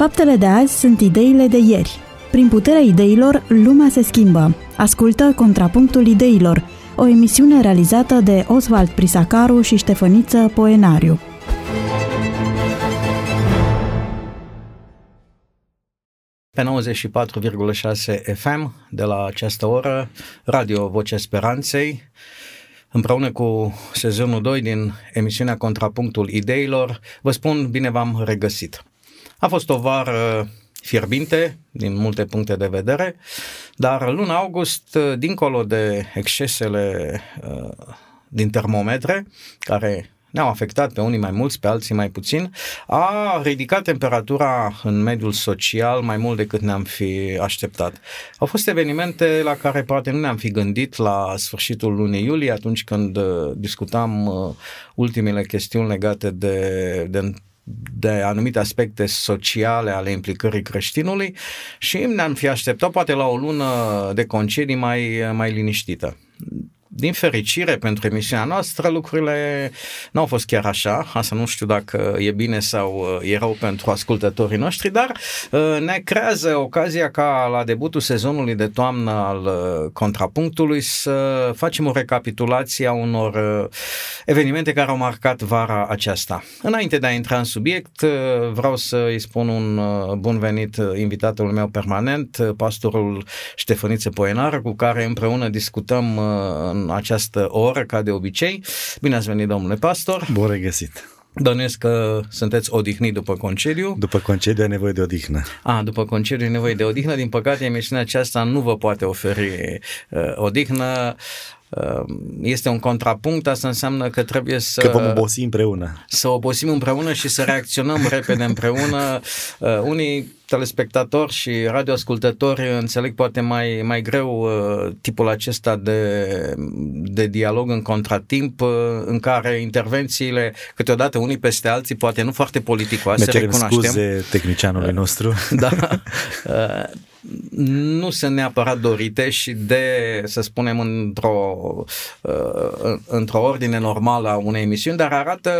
Faptele de azi sunt ideile de ieri. Prin puterea ideilor, lumea se schimbă. Ascultă Contrapunctul Ideilor, o emisiune realizată de Oswald Prisacaru și Ștefăniță Poenariu. Pe 94,6 FM, de la această oră, Radio Vocea Speranței, împreună cu sezonul 2 din emisiunea Contrapunctul Ideilor, vă spun bine v-am regăsit. A fost o vară fierbinte, din multe puncte de vedere, dar luna august, dincolo de excesele din termometre, care ne-au afectat pe unii mai mulți, pe alții mai puțin, a ridicat temperatura în mediul social mai mult decât ne-am fi așteptat. Au fost evenimente la care poate nu ne-am fi gândit la sfârșitul lunii iulie, atunci când discutam ultimele chestiuni legate de anumite aspecte sociale ale implicării creștinului și ne-am fi așteptat poate la o lună de concedii mai liniștită. Din fericire pentru emisiunea noastră, lucrurile n-au fost chiar așa, asta nu știu dacă e bine sau e rău pentru ascultătorii noștri, dar ne creează ocazia ca la debutul sezonului de toamnă al Contrapunctului să facem o recapitulație a unor evenimente care au marcat vara aceasta. Înainte de a intra în subiect, vreau să-i spun un bun venit invitatul meu permanent, pastorul Ștefăniță Poenariu, cu care împreună discutăm în această oră, ca de obicei. Bine ați venit, domnule pastor! Bun regăsit! Dănuiesc că sunteți odihnit după concediu. După concediu ai nevoie de odihnă. După concediu ai nevoie de odihnă. Din păcate, emisiunea aceasta nu vă poate oferi odihnă. Este un contrapunct, asta înseamnă că trebuie să... Că vom obosi împreună. Să obosim împreună și să reacționăm repede împreună. Unii telespectatori și radioascultători înțeleg poate mai greu tipul acesta de dialog în contratimp, în care intervențiile câteodată unii peste alții, poate nu foarte politicoase, recunoaștem. Ne cerem scuze tehnicianului nostru. Da. Nu sunt neapărat dorite și să spunem, într-o ordine normală a unei emisiuni, dar arată,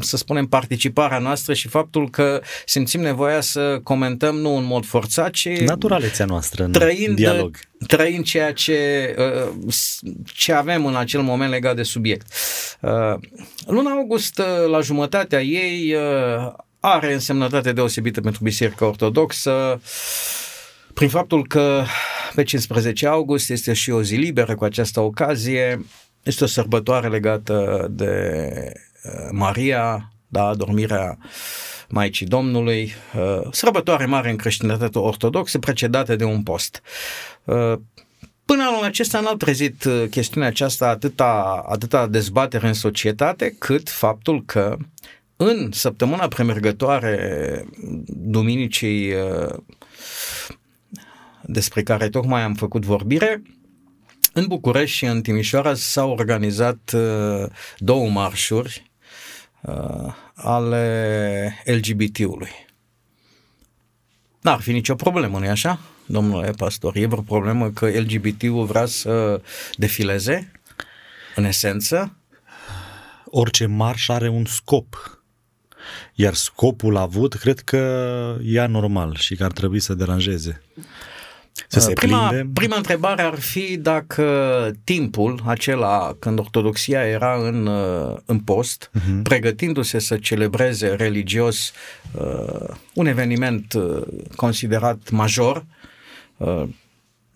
să spunem, participarea noastră și faptul că simțim nevoia să comentăm nu în mod forțat, ci naturalețea noastră în dialog. Trăind ceea ce avem în acel moment legat de subiect. Luna august, la jumătatea ei, are însemnătate deosebită pentru Biserica Ortodoxă, prin faptul că pe 15 august este și o zi liberă cu această ocazie, este o sărbătoare legată de Maria, adormirea Maicii Domnului, sărbătoare mare în creștinătatea ortodoxă, precedată de un post. Până anul acesta n-au trezit chestiunea aceasta atâta dezbatere în societate, cât faptul că în săptămâna premergătoare duminicii despre care tocmai am făcut vorbire, în București și în Timișoara s-au organizat două marșuri ale LGBT-ului. N-ar fi nicio problemă, nu-i așa, domnule pastor? E vreo problemă că LGBT-ul vrea să defileze, în esență? Orice marș are un scop. Iar scopul avut, cred că e anormal și că ar trebui să deranjeze. Prima întrebare ar fi dacă timpul acela când ortodoxia era în post, pregătindu-se să celebreze religios un eveniment considerat major,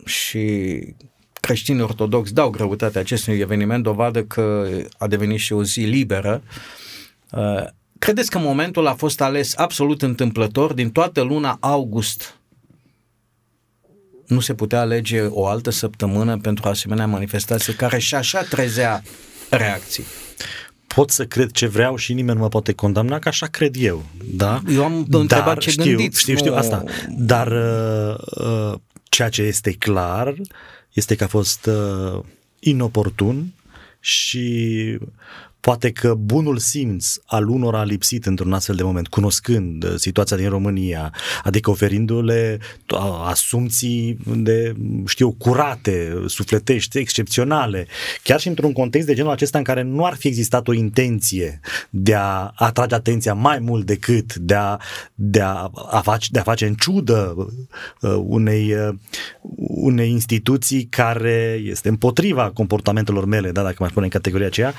și creștinii ortodoxi dau greutatea acestui eveniment, dovadă că a devenit și o zi liberă, credeți că momentul a fost ales absolut întâmplător? Din toată luna august nu se putea alege o altă săptămână pentru asemenea manifestație care și așa trezea reacții? Pot să cred ce vreau și nimeni nu mă poate condamna, că așa cred eu. Da? Eu am întrebat ce gândiți. Știu asta. Dar ceea ce este clar este că a fost inoportun și Poate că bunul simț al unora a lipsit într-un astfel de moment, cunoscând situația din România, adică oferindu-le asumții de, curate, sufletești, excepționale, chiar și într-un context de genul acesta în care nu ar fi existat o intenție de a atrage atenția mai mult decât de a face în ciudă unei instituții care este împotriva comportamentelor mele, da, dacă m-aș pune în categoria aceea,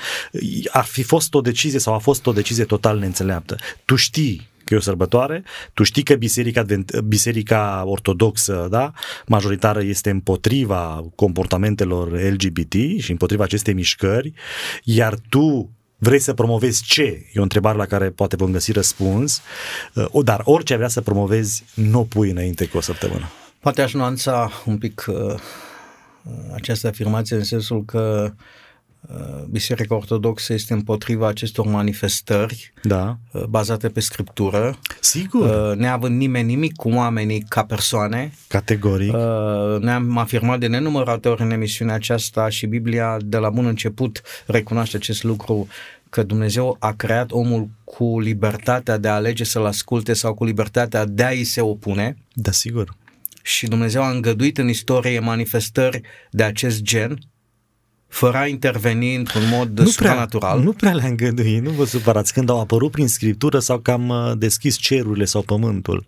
ar fi fost o decizie sau a fost o decizie total neînțeleaptă. Tu știi că e o sărbătoare, tu știi că biserica ortodoxă, da, majoritară este împotriva comportamentelor LGBT și împotriva acestei mișcări, iar tu vrei să promovezi ce? E o întrebare la care poate vom găsi răspuns, dar orice vrea să promovezi, nu o pui înainte cu o săptămână. Poate aș nuanța un pic această afirmație în sensul că Biserica Ortodoxă este împotriva acestor manifestări, da, bazate pe Scriptură. Sigur. Neavând nimeni nimic cu oamenii ca persoane. Categoric. Ne-am afirmat de nenumărate ori în emisiunea aceasta și Biblia de la bun început recunoaște acest lucru, că Dumnezeu a creat omul cu libertatea de a alege să-l asculte sau cu libertatea de a-i se opune. Da, sigur. Și Dumnezeu a îngăduit în istorie manifestări de acest gen, fără a interveni într-un mod supranatural. Nu prea le-a îngăduit, nu vă supărați, când au apărut prin Scriptură sau că am deschis cerurile sau pământul.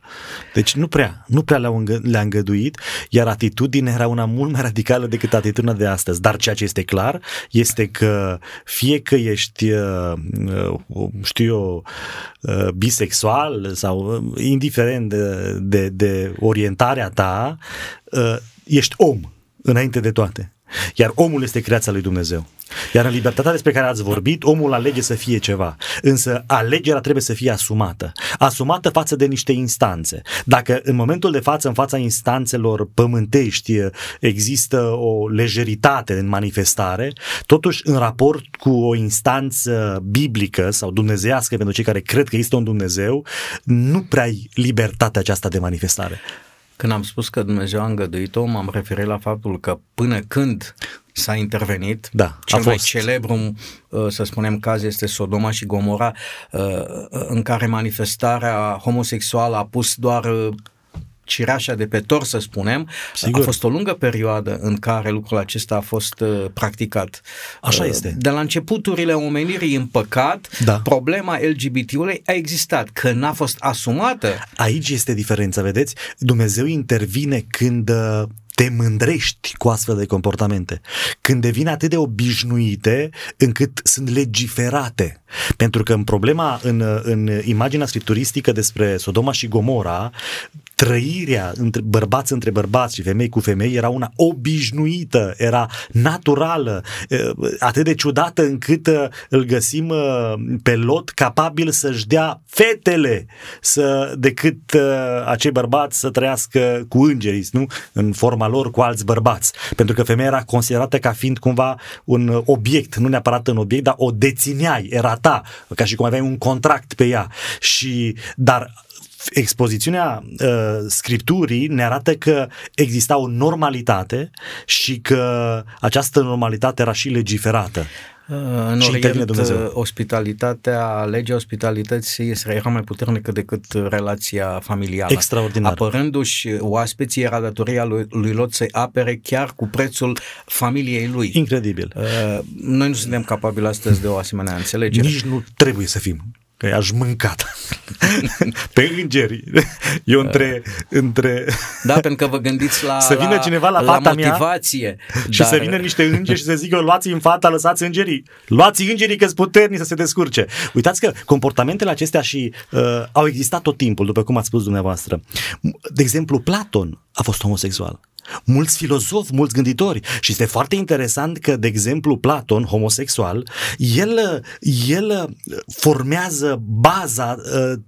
Deci nu prea le-a îngăduit, iar atitudinea era una mult mai radicală decât atitudinea de astăzi. Dar ceea ce este clar este că fie că ești, bisexual sau indiferent de orientarea ta, ești om înainte de toate. Iar omul este creația lui Dumnezeu. Iar în libertatea despre care ați vorbit, omul alege să fie ceva. Însă alegerea trebuie să fie asumată. Asumată față de niște instanțe. Dacă în momentul de față, în fața instanțelor pământești, există o lejeritate în manifestare, totuși în raport cu o instanță biblică sau dumnezeiască, pentru cei care cred că este un Dumnezeu, nu prea ai libertatea aceasta de manifestare. Când am spus că Dumnezeu a îngăduit-o, m-am referit la faptul că până când s-a intervenit, cel mai celebru, să spunem, caz este Sodoma și Gomora, în care manifestarea homosexuală a pus doar cireașa de pe tort, să spunem. Sigur. A fost o lungă perioadă în care lucrul acesta a fost practicat. Așa este. De la începuturile omenirii în păcat, da, problema LGBT-ului a existat, că n-a fost asumată. Aici este diferența, vedeți? Dumnezeu intervine când te mândrești cu astfel de comportamente, când devin atât de obișnuite încât sunt legiferate. Pentru că în imaginea scripturistică despre Sodoma și Gomora, trăirea bărbați între bărbați și femei cu femei era una obișnuită, era naturală, atât de ciudată încât îl găsim pe Lot capabil să-și dea fetele decât acei bărbați să trăiască cu îngerii, nu? În forma lor cu alți bărbați. Pentru că femeia era considerată ca fiind cumva un obiect, nu neapărat un obiect, dar o dețineai, era ta, ca și cum aveai un contract pe ea. Dar expozițiunea Scripturii ne arată că exista o normalitate și că această normalitate era și legiferată. În Orient, ospitalitatea, legea ospitalității era mai puternică decât relația familială. Extraordinar. Apărându-și oaspeții, era datoria lui Lot să-i apere chiar cu prețul familiei lui. Incredibil. Noi nu suntem capabili astăzi de o asemenea înțelegere. Nici nu trebuie să fim. Că i-aș mâncat pe îngeri. Eu între... Da, pentru că vă gândiți la să vină cineva la fata mea, motivație. Și să vină niște îngeri și să zică luați-i în fata, lăsați îngerii. Luați îngerii că-s puternici să se descurce. Uitați că comportamentele acestea și au existat tot timpul, după cum ați spus dumneavoastră. De exemplu, Platon a fost homosexual. Mulți filozofi, mulți gânditori. Și este foarte interesant că, de exemplu, Platon, homosexual, el formează baza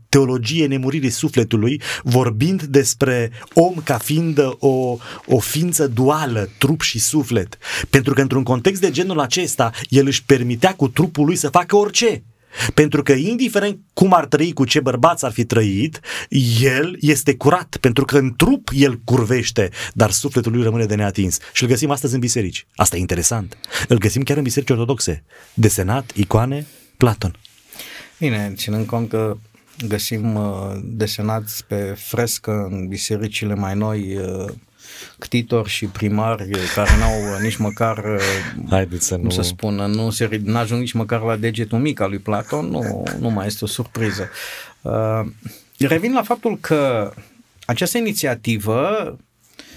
teologiei nemuririi sufletului, vorbind despre om ca fiind o ființă duală, trup și suflet. Pentru că într-un context de genul acesta, el își permitea cu trupul lui să facă orice. Pentru că indiferent cum ar trăi, cu ce bărbați ar fi trăit, el este curat, pentru că în trup el curvește, dar sufletul lui rămâne de neatins. Și îl găsim astăzi în biserici. Asta e interesant. Îl găsim chiar în biserici ortodoxe. Desenat, icoane, Platon. Bine, ținând cont că găsim desenați pe frescă în bisericile mai noi ctitori și primari care n-au nici măcar, n-ajung nici măcar la degetul mic al lui Platon, nu mai este o surpriză. Revin la faptul că această inițiativă,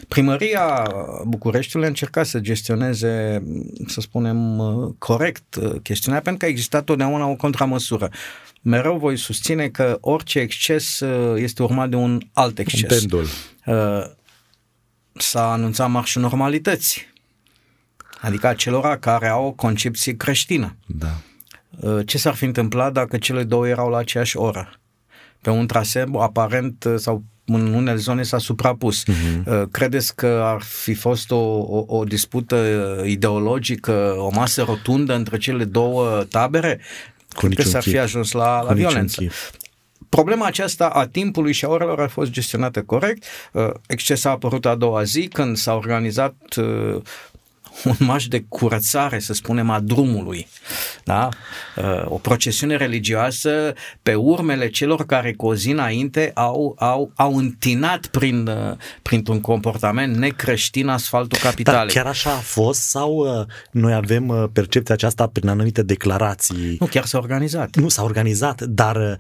Primăria Bucureștiului a încercat să gestioneze, să spunem, corect chestiunea, pentru că a existat totdeauna o contramăsură. Mereu voi susține că orice exces este urmat de un alt exces. Pendul. S-a anunțat marșul normalității, adică acelora care au o concepție creștină. Da. Ce s-ar fi întâmplat dacă cele două erau la aceeași oră? Pe un traseu aparent sau în unele zone s-a suprapus. Credeți că ar fi fost o dispută ideologică, o masă rotundă între cele două tabere? Cred că s-ar fi ajuns la violență. Problema aceasta a timpului și a orelor a fost gestionată corect. Exces a apărut a doua zi, când s-a organizat un marș de curățare, să spunem, a drumului. Da? O procesiune religioasă pe urmele celor care cu o zi înainte au întinat printr-un comportament necreștin asfaltul capitalei. Dar chiar așa a fost sau noi avem percepția aceasta prin anumite declarații? Nu, chiar s-a organizat. Nu, s-a organizat, dar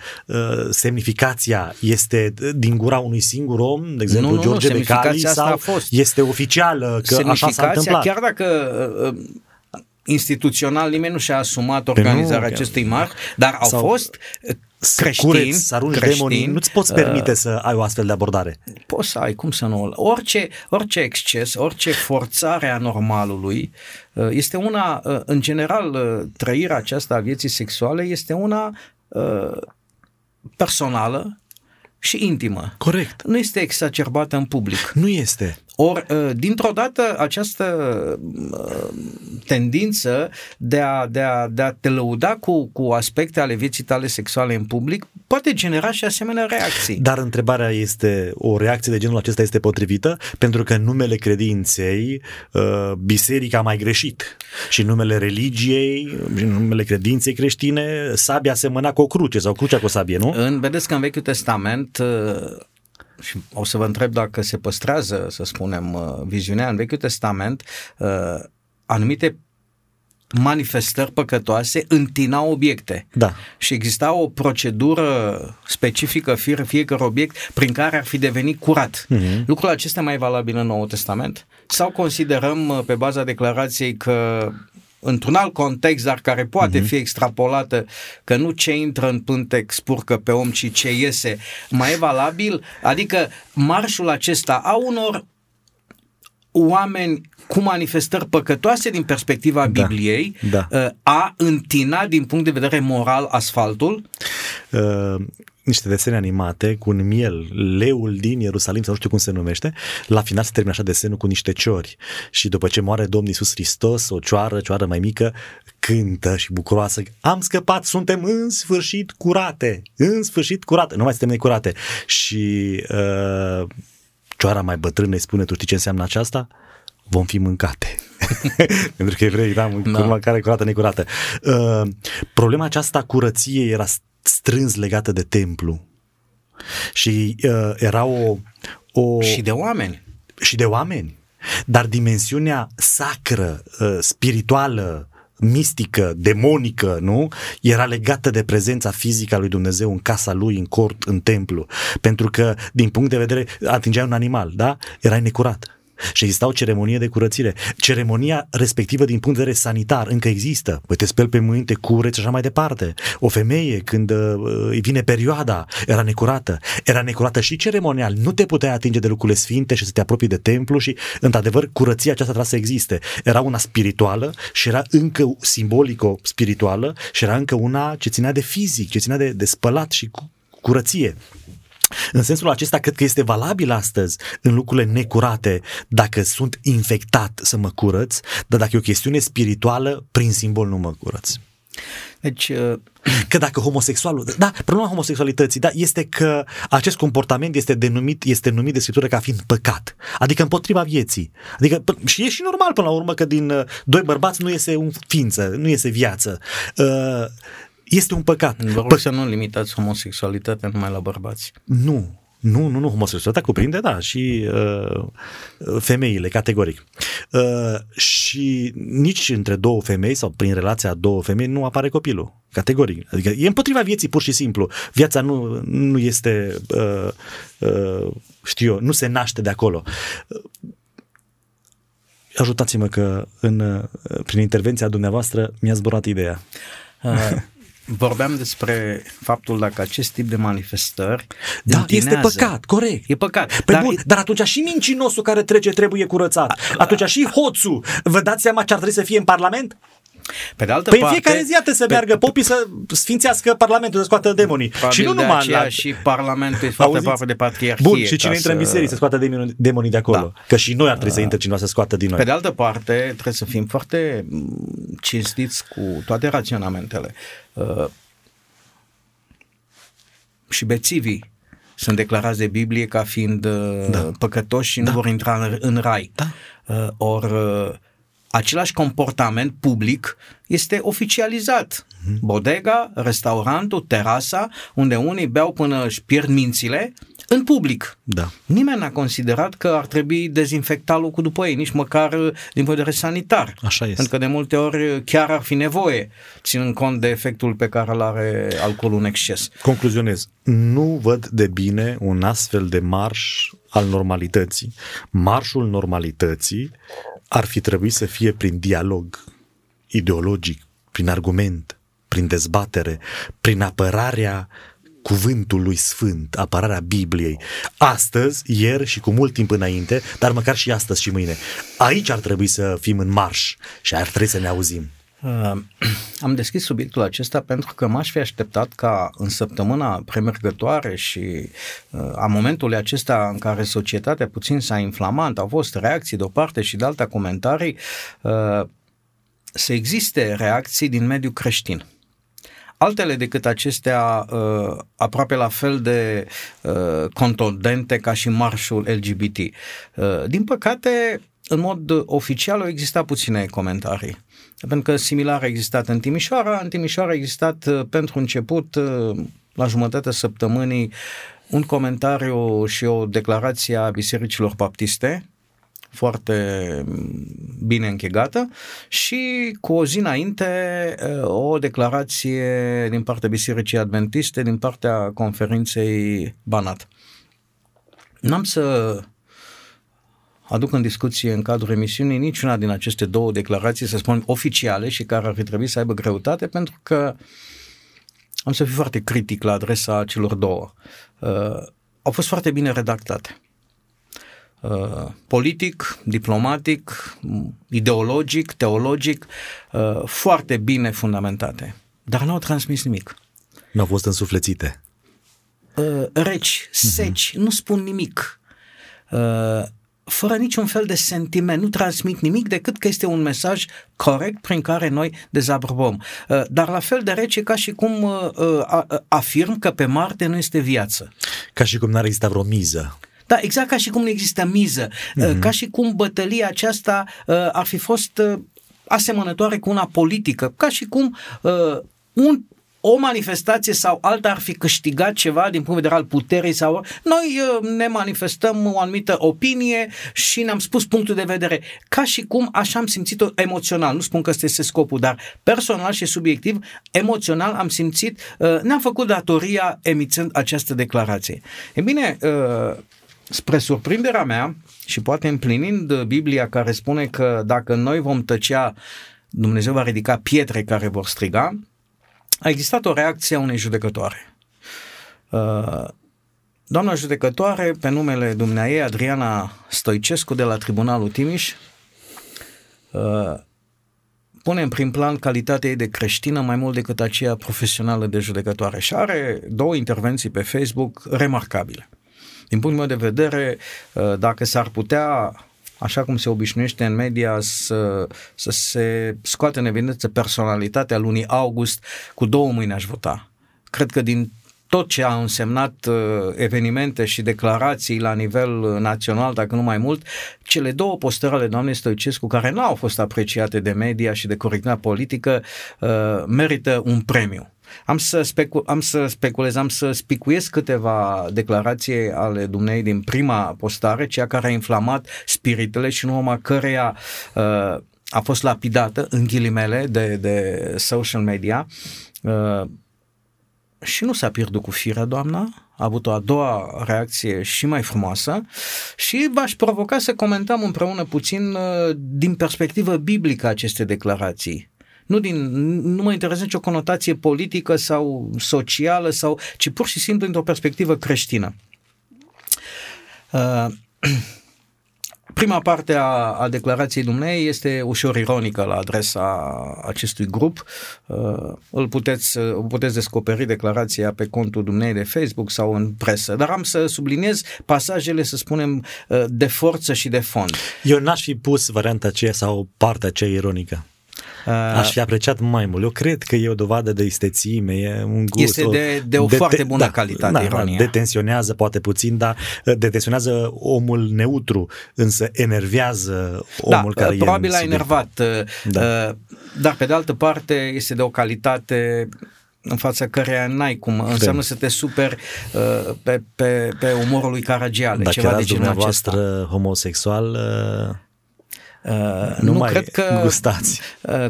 semnificația este din gura unui singur om, de exemplu George Becali, sau este oficială că așa s-a întâmplat? Chiar dacă instituțional nimeni nu și-a asumat organizarea acestui marș, dar au fost creștini, nu-ți poți permite să ai o astfel de abordare. Poți să ai, cum să nu? Orice exces, orice forțare a normalului este una, în general, trăirea aceasta a vieții sexuale este una personală și intimă. Corect. Nu este exacerbată în public. Nu este. Ori, dintr-o dată, această tendință de a te lăuda cu aspecte ale vieții tale sexuale în public poate genera și asemenea reacții. Dar întrebarea este, o reacție de genul acesta este potrivită? Pentru că în numele credinței, biserica a mai greșit. Și în numele religiei, și în numele credinței creștine, sabia semăna cu o cruce sau crucea cu o sabie, nu? Vedeți că în Vechiul Testament... Și o să vă întreb dacă se păstrează, să spunem, viziunea în Vechiul Testament, anumite manifestări păcătoase întinau obiecte. Da. Și exista o procedură specifică fiecare obiect prin care ar fi devenit curat. Lucrul acesta e mai valabil în Noul Testament? Sau considerăm pe baza declarației că într-un alt context, dar care poate fi extrapolată, că nu ce intră în pântec spurcă pe om, ci ce iese, mai e valabil? Adică marșul acesta a unor oameni cu manifestări păcătoase din perspectiva Bibliei, a întinat din punct de vedere moral asfaltul? Niște desene animate cu un miel, leul din Ierusalim, sau nu știu cum se numește, la final se termină așa desenul cu niște ciori și după ce moare Domnul Iisus Hristos, o cioară mai mică, cântă și bucuroasă: am scăpat, suntem în sfârșit curate, nu mai suntem necurate. Și cioara mai bătrână îi spune: tu știi ce înseamnă aceasta? Vom fi mâncate. Pentru că evreii curma care curată, necurată. Problema aceasta a curăției era strâns legată de templu. Și era o... Și de oameni. Și de oameni. Dar dimensiunea sacră, spirituală, mistică, demonică, nu? Era legată de prezența fizică a lui Dumnezeu în casa lui, în cort, în templu. Pentru că, din punct de vedere, atingeai un animal, da? Erai necurat. Și exista o ceremonie de curățire. Ceremonia respectivă din punct de vedere sanitar încă există. Păi te speli pe mâini, te cureți și așa mai departe. O femeie când îi vine perioada era necurată. Era necurată și ceremonial. Nu te puteai atinge de lucrurile sfinte și să te apropii de templu și într-adevăr curăția aceasta trebuia să existe. Era una spirituală și era încă simbolico-spirituală și era încă una ce ținea de fizic, ce ținea de spălat și curăție. În sensul acesta, cred că este valabil astăzi în lucrurile necurate, dacă sunt infectat să mă curăț, dar dacă e o chestiune spirituală, prin simbol nu mă curăț. Deci, că dacă homosexualul, da, problema homosexualității, da, este că acest comportament este numit de Scriptură ca fiind păcat, adică împotriva vieții. Adică și e și normal până la urmă că din doi bărbați nu iese viață. este un păcat. Vă rog să nu limitați homosexualitatea numai la bărbați. Nu, homosexualitatea cuprinde, da, și femeile, categoric. Și nici între două femei sau prin relația a două femei nu apare copilul, categoric. Adică e împotriva vieții, pur și simplu. Viața nu este, nu se naște de acolo. Ajutați-mă că prin intervenția dumneavoastră mi-a zburat ideea. Vorbeam despre faptul dacă acest tip de manifestări... Da, este păcat, corect. E păcat. Dar atunci și mincinosul care trece trebuie curățat. Atunci și hoțul. Vă dați seama ce ar trebui să fie în Parlament? Pe de altă parte... Păi fiecare zi atât să meargă popii să sfințească Parlamentul, să scoată demonii. Și nu numai la... Și Parlamentul e foarte aproape de patriarhie. Bun, și cine intră în biserică să scoată demonii de acolo. Da. Că și noi ar trebui să intre cineva să scoată din noi. Pe de altă parte, trebuie să fim foarte cinstiți cu toate raționamentele. Și bețivii sunt declarați de Biblie ca fiind păcătoși și nu vor intra în rai. Da. Același comportament public este oficializat. Bodega, restaurantul, terasa, unde unii beau până își pierd mințile, în public. Da. Nimeni n-a considerat că ar trebui dezinfectat locul după ei, nici măcar din punct de vedere sanitar. Așa este. Pentru că de multe ori chiar ar fi nevoie, ținând cont de efectul pe care îl are alcoolul în exces. Concluzionez. Nu văd de bine un astfel de marș al normalității. Marșul normalității ar fi trebuit să fie prin dialog ideologic, prin argument, prin dezbatere, prin apărarea cuvântului sfânt, apărarea Bibliei. Astăzi, ieri și cu mult timp înainte, dar măcar și astăzi și mâine. Aici ar trebui să fim în marș și ar trebui să ne auzim. Am deschis subiectul acesta pentru că m-aș fi așteptat ca în săptămâna premergătoare și a momentului acesta în care societatea puțin s-a inflamat, au fost reacții de o parte și de alta, comentarii, să existe reacții din mediul creștin. Altele decât acestea aproape la fel de contundente ca și marșul LGBT. Din păcate, în mod oficial, au existat puține comentarii. Pentru că similar a existat în Timișoara. În Timișoara a existat pentru început, la jumătatea săptămânii, un comentariu și o declarație a bisericilor baptiste, foarte bine închegată, și cu o zi înainte o declarație din partea Bisericii Adventiste, din partea conferinței Banat. N-am să aduc în discuție în cadrul emisiunii niciuna din aceste două declarații, să spunem, oficiale și care ar fi trebuit să aibă greutate, pentru că am să fiu foarte critic la adresa celor două. Au fost foarte bine redactate. Politic, diplomatic, ideologic, teologic, foarte bine fundamentate. Dar n-au transmis nimic. N-au fost însuflețite. Reci, seci, nu spun nimic. Fără niciun fel de sentiment, nu transmit nimic decât că este un mesaj corect prin care noi dezaprobăm. Dar la fel de rece ca și cum afirm că pe Marte nu este viață. Ca și cum n-ar exista vreo miză. Da, exact, ca și cum nu există miză, ca și cum bătălia aceasta ar fi fost asemănătoare cu una politică, ca și cum o manifestație sau alta ar fi câștigat ceva din punct de vedere al puterii sau... Noi ne manifestăm o anumită opinie și ne-am spus punctul de vedere, ca și cum așa am simțit-o emoțional, nu spun că ăsta este scopul, dar personal și subiectiv, emoțional am simțit, ne-am făcut datoria emițând această declarație. E bine... Spre surprinderea mea și poate împlinind Biblia care spune că dacă noi vom tăcea, Dumnezeu va ridica pietre care vor striga, a existat o reacție a unei judecătoare. Doamna judecătoare, pe numele dumneaei, Adriana Stoicescu, de la Tribunalul Timiș, pune în prim plan calitatea ei de creștină mai mult decât aceea profesională de judecătoare și are două intervenții pe Facebook remarcabile. Din punctul meu de vedere, dacă s-ar putea, așa cum se obișnuiește în media, să se scoate în evidență personalitatea lunii august, cu două mâini aș vota. Cred că din tot ce a însemnat evenimente și declarații la nivel național, dacă nu mai mult, cele două postări ale doamnei Stoicescu, care nu au fost apreciate de media și de corectitudinea politică, merită un premiu. Am să speculez, am să spicuiesc câteva declarații ale dumnei din prima postare, cea care a inflamat spiritele și în urma căreia a fost lapidată, în ghilimele, de social media. Și nu s-a pierdut cu firea, doamna, a avut o a doua reacție și mai frumoasă și v-aș provoca să comentăm împreună puțin din perspectivă biblică aceste declarații. Nu mă interesează nicio conotație politică sau socială, ci pur și simplu într-o perspectivă creștină. Prima parte a declarației dumnei este ușor ironică la adresa acestui grup. Îl puteți descoperi declarația pe contul dumnei de Facebook sau în presă, dar am să subliniez pasajele, să spunem, de forță și de fond. Eu n-aș fi pus varianta aceea sau partea aceea ironică. Aș fi apreciat mai mult. Eu cred că e o dovadă de istețime, e un gust. Este de o foarte bună calitate, ironia. Detensionează poate puțin, dar detensionează omul neutru, însă enervează omul care probabil a enervat. Dar pe de altă parte este de o calitate în fața căreia n-ai cum. Înseamnă să te superi pe umorul lui Caragiale. Dacă erați dumneavoastră homosexual... nu mai cred că gustați.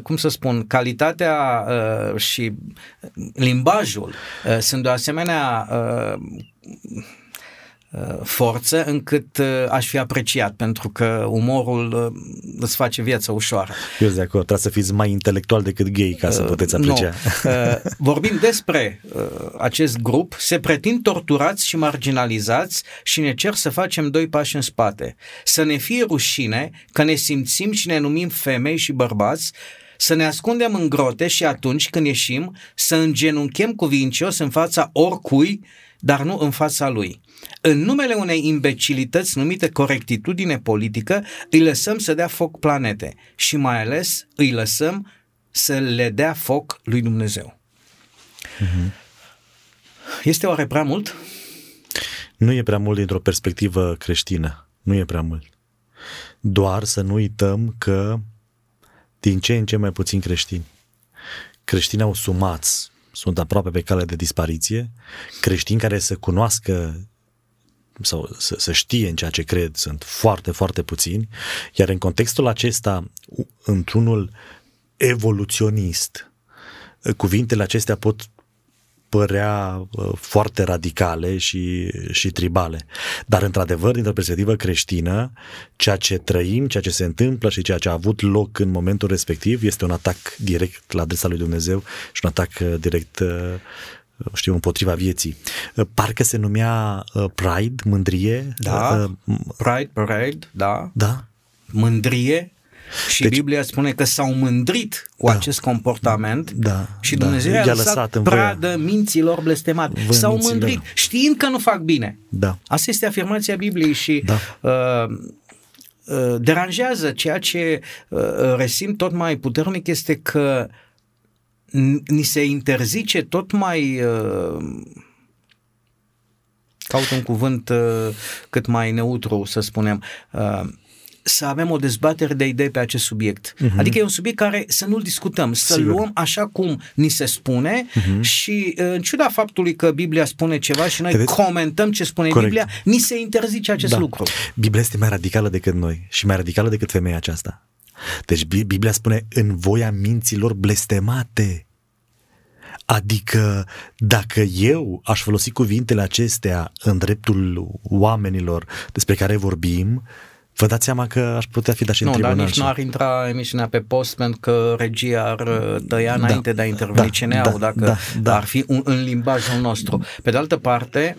Cum să spun, calitatea și limbajul sunt de o asemenea forță încât aș fi apreciat, pentru că umorul îți face viața ușoară. Eu sunt de acord, trebuie să fiți mai intelectual decât gay ca să puteți aprecia. Vorbind despre acest grup, se pretind torturați și marginalizați și ne cer să facem doi pași în spate. Să ne fie rușine că ne simțim și ne numim femei și bărbați, să ne ascundem în grote și atunci când ieșim să îngenunchem cuvincios în fața oricui, dar nu în fața lui. În numele unei imbecilități numite corectitudine politică, îi lăsăm să dea foc planete și mai ales îi lăsăm să le dea foc lui Dumnezeu. Mm-hmm. Este oare prea mult? Nu e prea mult dintr-o perspectivă creștină. Nu e prea mult. Doar să nu uităm că din ce în ce mai puțin creștini au sumați, sunt aproape pe cale de dispariție, creștini care să cunoască sau să știe în ceea ce cred sunt foarte, foarte puțini, iar în contextul acesta, într-unul evoluționist, cuvintele acestea pot părea foarte radicale și tribale. Dar, într-adevăr, dintr-o perspectivă creștină, ceea ce trăim, ceea ce se întâmplă și ceea ce a avut loc în momentul respectiv este un atac direct la adresa lui Dumnezeu și un atac direct, împotriva vieții. Parcă se numea Pride, mândrie. Da, Pride, da. Da. Mândrie. Și deci, Biblia spune că s-au mândrit cu acest comportament și Dumnezeu i-a lăsat în pradă minților blestemate. S-au mândrit știind că nu fac bine. Da. Asta este afirmația Bibliei și deranjează. Ceea ce resimt tot mai puternic este că ni se interzice tot mai... caut un cuvânt cât mai neutru, să spunem... să avem o dezbatere de idei pe acest subiect. Uh-huh. Adică e un subiect care să nu-l discutăm, să-l luăm așa cum ni se spune și în ciuda faptului că Biblia spune ceva și noi comentăm ce spune Biblia, ni se interzice acest lucru. Biblia este mai radicală decât noi și mai radicală decât femeia aceasta. Deci Biblia spune în voia minților blestemate. Adică dacă eu aș folosi cuvintele acestea în dreptul oamenilor despre care vorbim, vă dați seama că aș putea fi dat și în tribunal. Nu, dar nici nu ar intra emisiunea pe post, pentru că regia ar tăia înainte de a interveni CNA-ul, dacă ar fi în limbajul nostru. Pe de altă parte,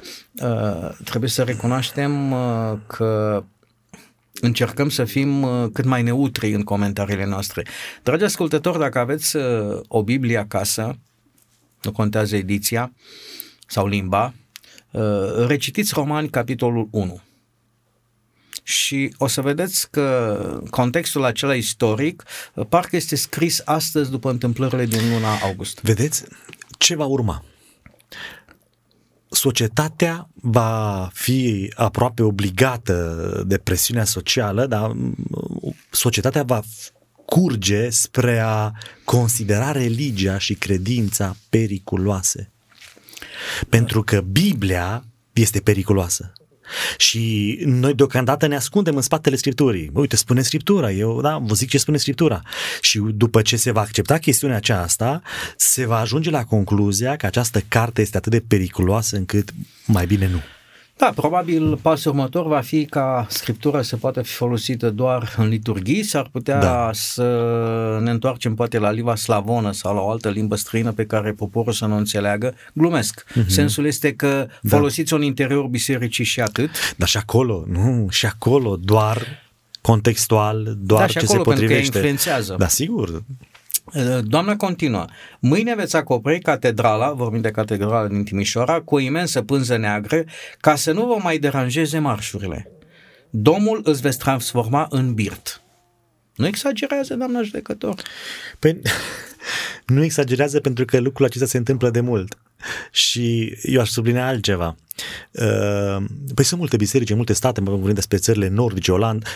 trebuie să recunoaștem că încercăm să fim cât mai neutri în comentariile noastre. Dragi ascultători, dacă aveți o Biblie acasă, nu contează ediția sau limba, recitiți Romani, capitolul 1. Și o să vedeți că contextul acela istoric parcă este scris astăzi după întâmplările din luna august. Vedeți? Ce va urma? Societatea va fi aproape obligată de presiunea socială, dar societatea va curge spre a considera religia și credința periculoase. Pentru că Biblia este periculoasă. Și noi deocamdată ne ascundem în spatele Scripturii. Uite, spune Scriptura, eu da, vă zic ce spune Scriptura. Și după ce se va accepta chestiunea aceasta, se va ajunge la concluzia că această carte este atât de periculoasă încât mai bine nu. Da, probabil pasul următor va fi ca Scriptura să poată fi folosită doar în liturghii, s-ar putea să ne întoarcem poate la limba slavonă sau la o altă limbă străină pe care poporul să nu înțeleagă. Glumesc. Sensul este că folosiți-o în interiorul bisericii și atât. Dar și acolo, nu, și acolo doar contextual, doar ce se potrivește. Pentru că influențează. Da, sigur. Doamna continuă, mâine veți acoperi catedrala, vorbim de catedrala din Timișoara, cu o imensă pânză neagră ca să nu vă mai deranjeze marșurile. Domul îți veți transforma în birt. Nu exagerează, doamna judecător? Păi, nu exagerează pentru că lucrul acesta se întâmplă de mult. Și eu aș sublinea altceva. Păi sunt multe biserici în multe state, mă vorbim despre țările nordice, Olanda,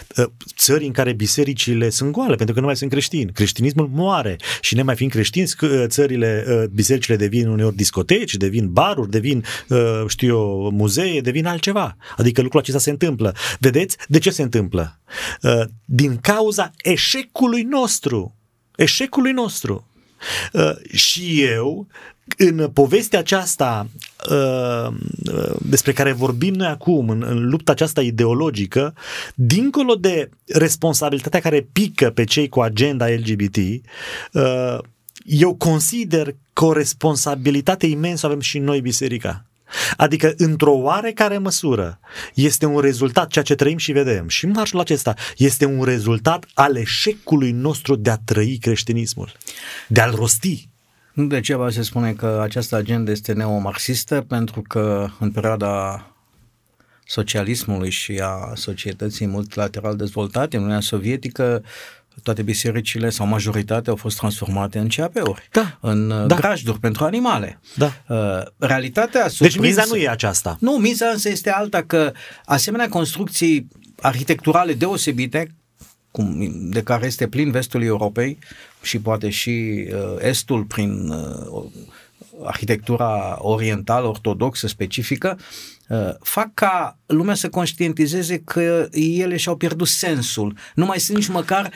țări în care bisericile sunt goale pentru că nu mai sunt creștini. Creștinismul moare și nemai fiind creștini, bisericile devin uneori discoteci, devin baruri, devin, știu eu, muzee, devin altceva. Adică lucrul acesta se întâmplă. Vedeți? De ce se întâmplă? Din cauza eșecului nostru. Eșecului nostru. Și eu, în povestea aceasta despre care vorbim noi acum, în lupta aceasta ideologică, dincolo de responsabilitatea care pică pe cei cu agenda LGBT, eu consider că o responsabilitate imensă avem și noi, biserica. Adică, într-o oarecare măsură, este un rezultat, ceea ce trăim și vedem, și marșul acesta este un rezultat al eșecului nostru de a trăi creștinismul, de a-l rosti. Nu degeaba se spune că această agendă este neomarxistă, pentru că în perioada socialismului și a societății multilateral dezvoltate, în Uniunea Sovietică, toate bisericile sau majoritatea au fost transformate în CAP-uri, în grajduri pentru animale. Realitatea surprinsă... Deci miza nu e aceasta. Nu, miza însă este alta, că asemenea construcții arhitecturale deosebite, de care este plin vestul Europei și poate și estul prin arhitectura orientală, ortodoxă, specifică, fac ca lumea să conștientizeze că ele și-au pierdut sensul. Nu mai sunt nici măcar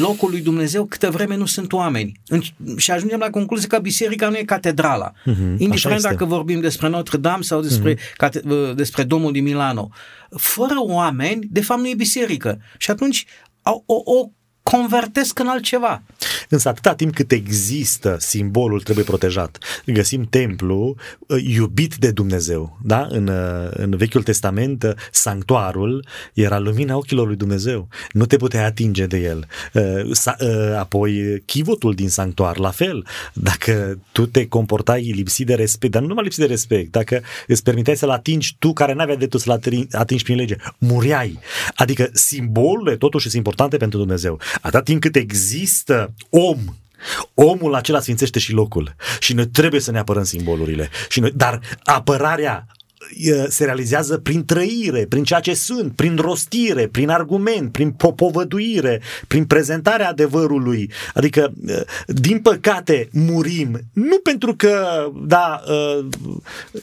locul lui Dumnezeu câtă vreme nu sunt oameni. Și ajungem la concluzie că biserica nu e catedrala. Indiferent dacă vorbim despre Notre Dame sau despre Domul din Milano. Fără oameni, de fapt, nu e biserică. Și atunci o convertesc în altceva. Însă atâta timp cât există simbolul, trebuie protejat. Găsim templu iubit de Dumnezeu. Da? În Vechiul Testament, sanctuarul era lumina ochilor lui Dumnezeu. Nu te puteai atinge de el. Apoi, chivotul din sanctuar, la fel. Dacă tu te comportai lipsit de respect, dar nu numai lipsit de respect, dacă îți permiteai să-l atingi tu, care n-avea dreptul să-l atingi prin lege, mureai. Adică simbolurile totuși sunt importante pentru Dumnezeu. Atât timp cât există omul acela sfințește și locul. Și noi trebuie să ne apărăm simbolurile. Dar apărarea se realizează prin trăire, prin ceea ce sunt, prin rostire, prin argument, prin propovăduire, prin prezentarea adevărului. Adică, din păcate, murim, nu pentru că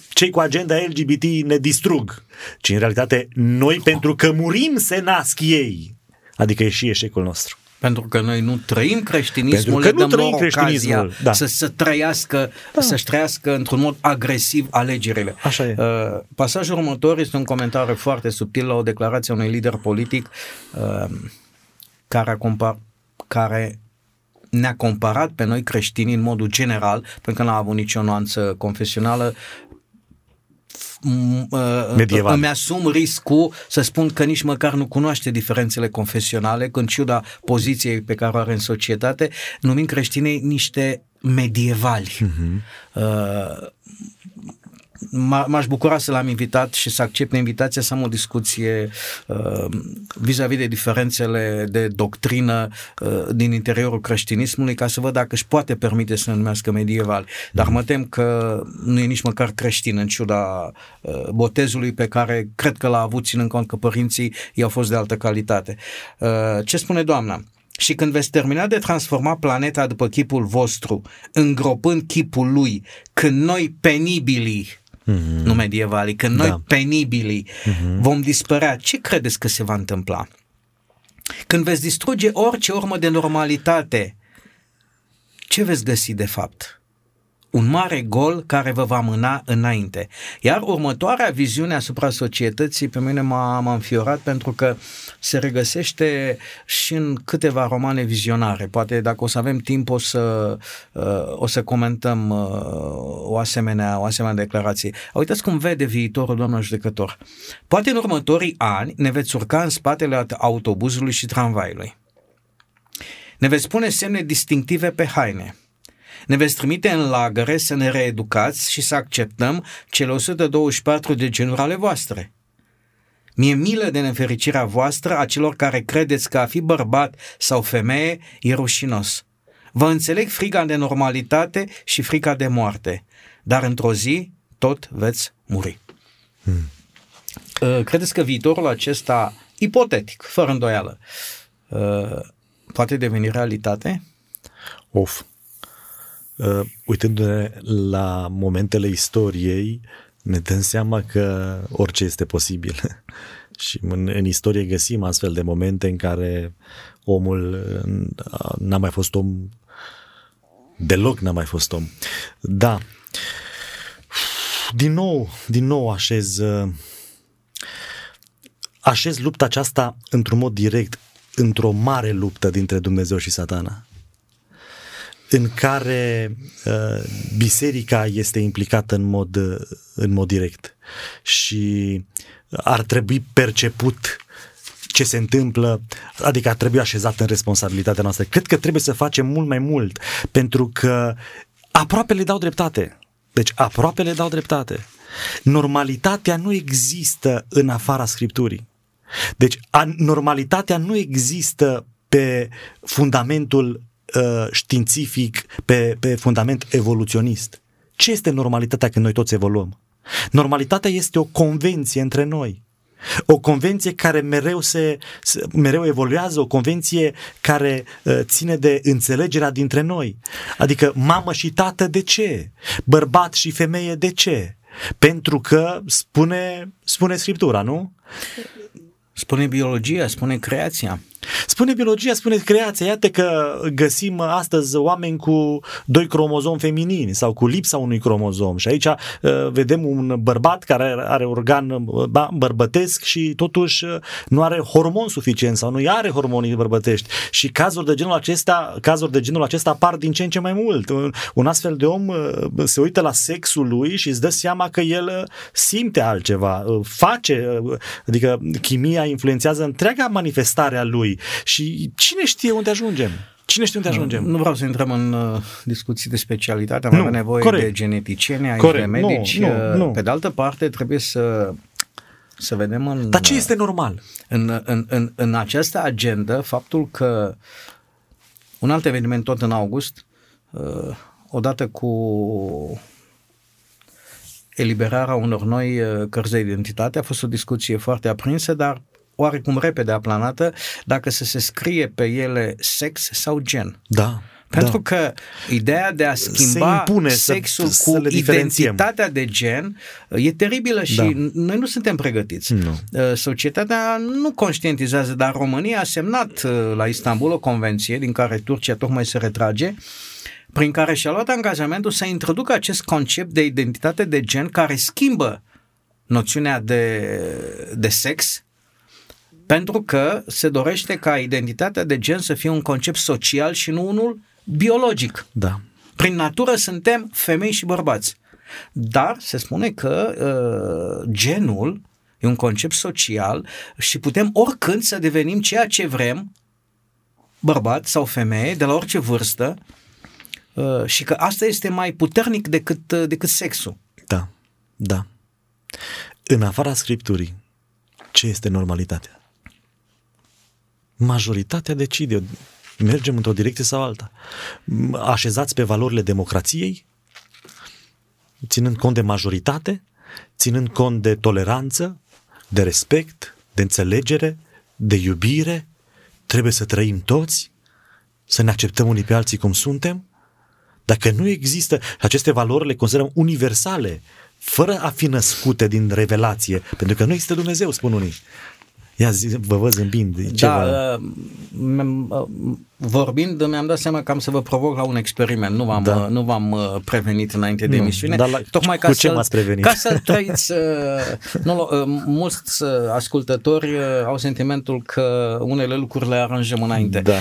cei cu agenda LGBT ne distrug, ci în realitate noi, pentru că murim, se nasc ei. Adică e și eșecul nostru. Pentru că noi nu trăim creștinismul, le dăm ocazia să-și trăiască într-un mod agresiv alegerile. Așa e. Pasajul următor este un comentariu foarte subtil la o declarație a unui lider politic care ne-a comparat pe noi creștini în modul general, pentru că n-a avut nicio nuanță confesională, medieval. Îmi asum riscul să spun că nici măcar nu cunoaște diferențele confesionale, în ciuda poziției pe care o are în societate, numind creștinii niște medievali. M-aș bucura să l-am invitat și să accept invitația să am o discuție vis-a-vis de diferențele de doctrină din interiorul creștinismului, ca să văd dacă își poate permite să ne numească medieval. Dar mă tem că nu e nici măcar creștin, în ciuda botezului pe care cred că l-a avut, ținând cont că părinții i-au fost de altă calitate. Ce spune doamna? Și când veți termina de transforma planeta după chipul vostru, îngropând chipul lui, când noi penibilii, nu medievalii, când noi penibilii vom dispărea, ce credeți că se va întâmpla? Când veți distruge orice urmă de normalitate, ce veți găsi de fapt? Un mare gol care vă va mâna înainte. Iar următoarea viziune asupra societății pe mine m-a înfiorat, pentru că se regăsește și în câteva romane vizionare. Poate dacă o să avem timp o să comentăm o asemenea declarație. Uitați cum vede viitorul doamna judecător. Poate în următorii ani ne veți urca în spatele autobuzului și tramvaiului. Ne veți pune semne distinctive pe haine. Ne veți trimite în lagăre să ne reeducați și să acceptăm cele 124 de genuri ale voastre. Mi-e milă de nefericirea voastră, a celor care credeți că a fi bărbat sau femeie e rușinos. Vă înțeleg frica de normalitate și frica de moarte, dar într-o zi tot veți muri. Credeți că viitorul acesta, ipotetic, fără îndoială, poate deveni realitate? Uitându-ne la momentele istoriei, ne dăm seama că orice este posibil. Și în istorie găsim astfel de momente în care omul n-a mai fost om, deloc n-a mai fost om. Da. Din nou așez lupta aceasta într-un mod direct, într-o mare luptă dintre Dumnezeu și Satana, în care biserica este implicată în mod direct și ar trebui perceput ce se întâmplă, adică ar trebui așezat în responsabilitatea noastră. Cred că trebuie să facem mult mai mult, pentru că aproape le dau dreptate. Normalitatea nu există în afara Scripturii. Deci normalitatea nu există pe fundamentul științific, pe fundament evoluționist. Ce este normalitatea când noi toți evoluăm? Normalitatea este o convenție între noi. O convenție care mereu evoluează, o convenție care ține de înțelegerea dintre noi. Adică mamă și tată de ce? Bărbat și femeie de ce? Pentru că spune Scriptura, nu? Spune biologia, spune creația. Iată că găsim astăzi oameni cu 2 cromozomi feminini sau cu lipsa unui cromozom. Și aici vedem un bărbat care are organ bărbătesc și totuși nu are hormon suficient sau nu are hormonii bărbătești. Și cazuri de genul acesta apar din ce în ce mai mult. Un astfel de om se uită la sexul lui și îți dă seama că el simte altceva, adică chimia influențează întreaga manifestare a lui. Și cine știe unde ajungem? Nu vreau să intrăm în discuții de specialitate, am avea nevoie de geneticieni, de medici. Pe de altă parte, trebuie să vedem în... Dar ce este normal? În această agendă, faptul că un alt eveniment tot în august, odată cu eliberarea unor noi cărți de identitate, a fost o discuție foarte aprinsă, dar oarecum repede aplanată, dacă să se scrie pe ele sex sau gen. Da. Pentru că ideea de a schimba sexul cu identitatea de gen e teribilă și noi nu suntem pregătiți. Societatea nu conștientizează, dar România a semnat la Istanbul o convenție din care Turcia tocmai se retrage, prin care și-a luat angajamentul să introducă acest concept de identitate de gen care schimbă noțiunea de sex, pentru că se dorește ca identitatea de gen să fie un concept social și nu unul biologic. Da. Prin natură suntem femei și bărbați. Dar se spune că genul e un concept social și putem oricând să devenim ceea ce vrem, bărbat sau femeie, de la orice vârstă, și că asta este mai puternic decât sexul. Da. În afara Scripturii, ce este normalitatea? Majoritatea decide, mergem într-o direcție sau alta. Așezați pe valorile democrației, ținând cont de majoritate, ținând cont de toleranță, de respect, de înțelegere, de iubire, trebuie să trăim toți să ne acceptăm unii pe alții cum suntem? Dacă nu există, aceste valori le considerăm universale, fără a fi născute din revelație, pentru că nu există Dumnezeu, spun unii. Ia zi, vă văd zâmbind. Da, vorbind mi-am dat seama că am să vă provoc la un experiment. Nu v-am prevenit înainte de emisiune. Tocmai cu ce m-ați prevenit? Ca să trăiți... mulți ascultători au sentimentul că unele lucruri le aranjăm înainte. Da.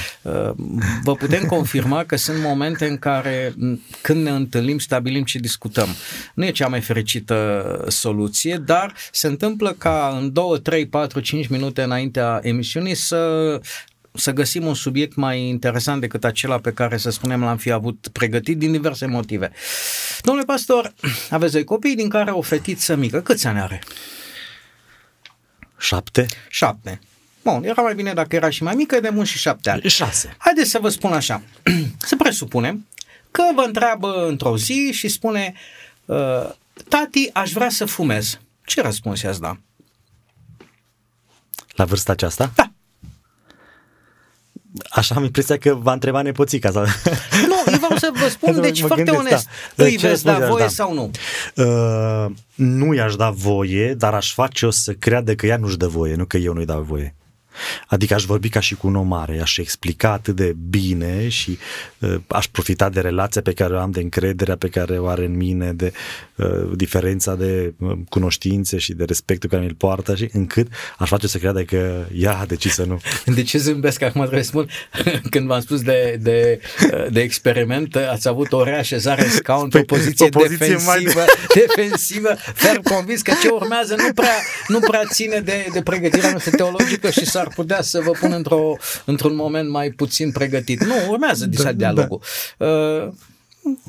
Vă putem confirma că sunt momente în care când ne întâlnim, stabilim și discutăm. Nu e cea mai fericită soluție, dar se întâmplă ca în 2, 3, 4, 5 minute înaintea emisiunii să găsim un subiect mai interesant decât acela pe care, să spunem, l-am fi avut pregătit din diverse motive. Domnule pastor, aveți doi copii, din care o fetiță mică. Câți ani are? 7. Bun, era mai bine dacă era și mai mică, de mult și 7 ani. 6. Haideți să vă spun așa. Să presupunem că vă întreabă într-o zi și spune: tati, aș vrea să fumez. Ce răspuns i-ați da? La vârsta aceasta? Da. Așa am impresia că v-a întrebat nepoțica. Sau... Nu, eu vreau să vă spun, deci foarte onest, îi veți da voie sau nu? Nu i-aș da voie, dar aș face-o să creadă că ea nu-și dă voie, nu că eu nu-i dau voie. Adică aș vorbi ca și cu un om mare, aș explica atât de bine și aș profita de relația pe care o am, de încrederea pe care o are în mine, de diferența de cunoștințe și de respectul care mi-l poartă, și încât aș face să creadă că ea a decis să nu. De ce zâmbesc acum, trebuie să spun? Când v-am spus de experiment, ați avut o reașezare în scaun, o poziție defensivă, ferm convins că ce urmează nu prea ține de pregătirea noastră teologică și s-ar putea să vă pun într-un moment mai puțin pregătit. Nu, urmează dialogul. Da.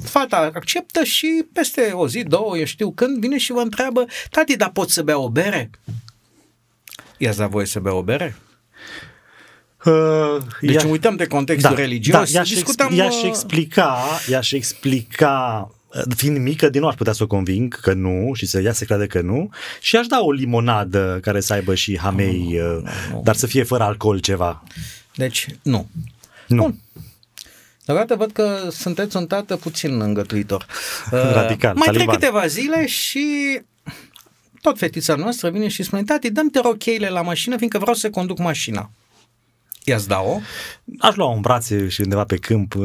Fata acceptă și peste o zi, două, eu știu când, vine și vă întreabă: tati, dar pot să bea o bere? I-ați dat voie să bea o bere? Deci uităm de contextul religios. Da, i-aș explica... Fiind mică, din nou aș putea să o conving că nu și să ea se creadă că nu, și aș da o limonadă care să aibă și hamei, dar să fie fără alcool ceva. Deci, nu. Bun. Deodată văd că sunteți un tată puțin îngătuitor. Radical, mai trec câteva zile și tot fetița noastră vine și spune: tati, dă-mi te rog cheile la mașină, fiindcă vreau să conduc mașina. I-aș da-o? Aș lua-o în brațe și undeva pe câmp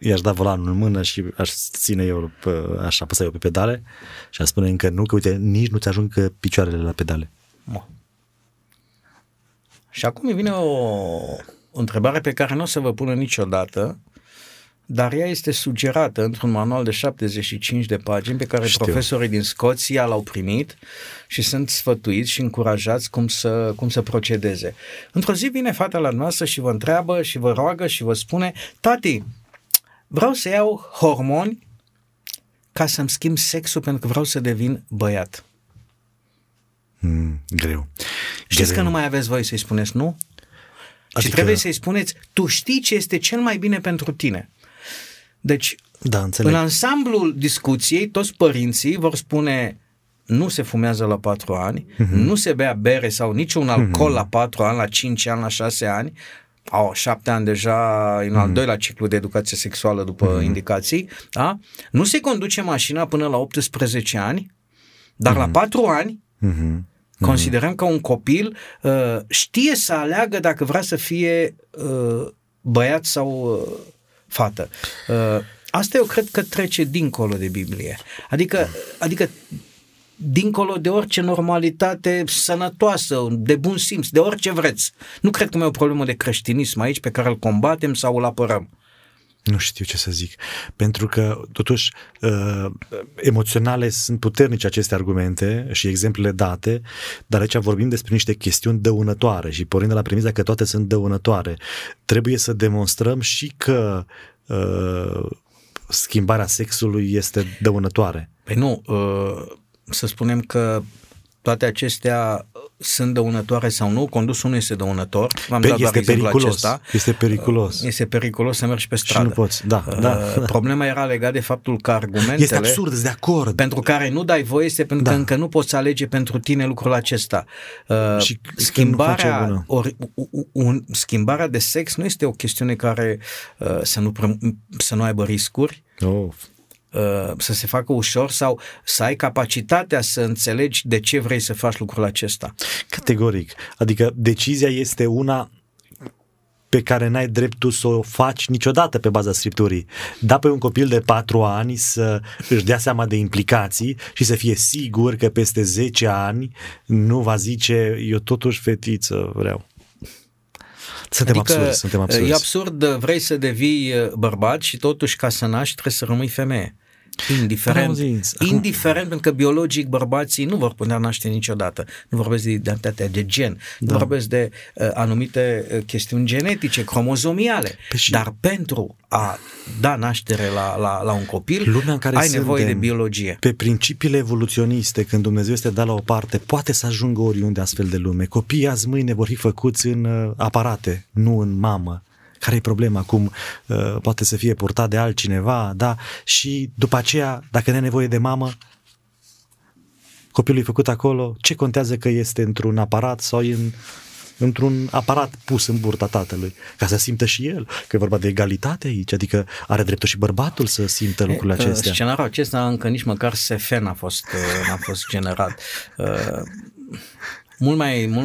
i-aș da volanul în mână și aș ține eu, aș apăsa eu pe pedale și aș spune încă nu, că uite, nici nu-ți ajung picioarele la pedale. Mă. Și acum îmi vine o întrebare pe care nu o să vă pună niciodată, dar ea este sugerată într-un manual de 75 de pagini pe care profesorii din Scoția l-au primit și sunt sfătuiți și încurajați cum să procedeze. Într-o zi vine fata la noastră și vă întreabă și vă roagă și vă spune: tati, vreau să iau hormoni ca să-mi schimb sexul pentru că vreau să devin băiat. Greu. Știți că nu mai aveți voie să-i spuneți nu? Adică... Și trebuie să-i spuneți: tu știi ce este cel mai bine pentru tine. Deci, da, în ansamblul discuției, toți părinții vor spune: nu se fumează la 4 ani, nu se bea bere sau niciun alcool la 4 ani, la 5 ani, la 6 ani, au 7 ani deja, în al doilea ciclu de educație sexuală după indicații, da? Nu se conduce mașina până la 18 ani, dar la 4 ani considerăm că un copil știe să aleagă dacă vrea să fie băiat sau... fată. Asta eu cred că trece dincolo de Biblie. Adică dincolo de orice normalitate sănătoasă, de bun simț, de orice vreți. Nu cred că mai e o problemă de creștinism aici pe care îl combatem sau îl apărăm. Nu știu ce să zic, pentru că totuși emoționale sunt puternice aceste argumente și exemplele date, dar aici vorbim despre niște chestiuni dăunătoare și pornind de la premisa că toate sunt dăunătoare, trebuie să demonstrăm și că schimbarea sexului este dăunătoare. Păi nu, să spunem că toate acestea sunt dăunătoare sau nu, condusul nu este dăunător. V-am dat doar exemplul acesta. Este periculos. Este periculos să mergi pe stradă. Și nu poți, da. Problema era legată de faptul că argumentele... Este absurd, de acord. Pentru care nu dai voie este pentru că încă nu poți alege pentru tine lucrul acesta. Și schimbarea de sex nu este o chestiune care să nu aibă riscuri. Să se facă ușor sau să ai capacitatea să înțelegi de ce vrei să faci lucrul acesta. Categoric. Adică decizia este una pe care n-ai dreptul să o faci niciodată pe baza Scripturii. Da, pe un copil de 4 ani să își dea seama de implicații și să fie sigur că peste 10 ani nu va zice eu totuși fetiță vreau. Suntem absurzi. E absurd, vrei să devii bărbat și totuși ca să naști trebuie să rămâi femeie. Indiferent, pentru că biologic bărbații nu vor putea naște niciodată. Nu vorbesc de identitatea de gen, nu vorbesc de anumite chestiuni genetice, cromozomiale. Dar pentru a da naștere la un copil, lumea în care ai nevoie de biologie. Pe principiile evoluționiste, când Dumnezeu este dat la o parte, poate să ajungă oriunde astfel de lume. Copiii azi mâine vor fi făcuți în aparate, nu în mamă. Care e problema? Cum poate să fie purtat de altcineva, da? Și după aceea, dacă n-ai nevoie de mamă, copilul e făcut acolo, ce contează că este într-un aparat sau într-un aparat pus în burta tatălui, ca să simtă și el, că e vorba de egalitate aici, adică are dreptul și bărbatul să simtă lucrurile acestea. Scenarul acesta încă nici măcar SF n-a fost generat. Mult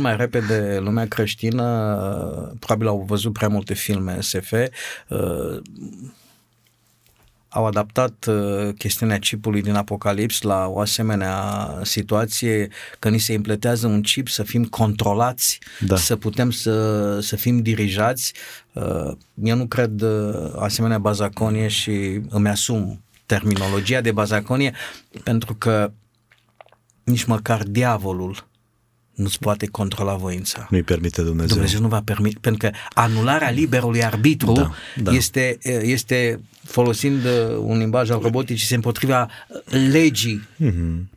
mai repede lumea creștină, probabil au văzut prea multe filme SF, au adaptat chestiunea cipului din Apocalips la o asemenea situație, că ni se impletează un cip să fim controlați, să putem să fim dirijați. Eu nu cred asemenea bazaconie și îmi asum terminologia de bazaconie, pentru că nici măcar diavolul nu-ți poate controla voința. Nu-i permite Dumnezeu. Dumnezeu nu va permite, pentru că anularea liberului arbitru este folosind un limbaj al roboticii, se împotriva legii.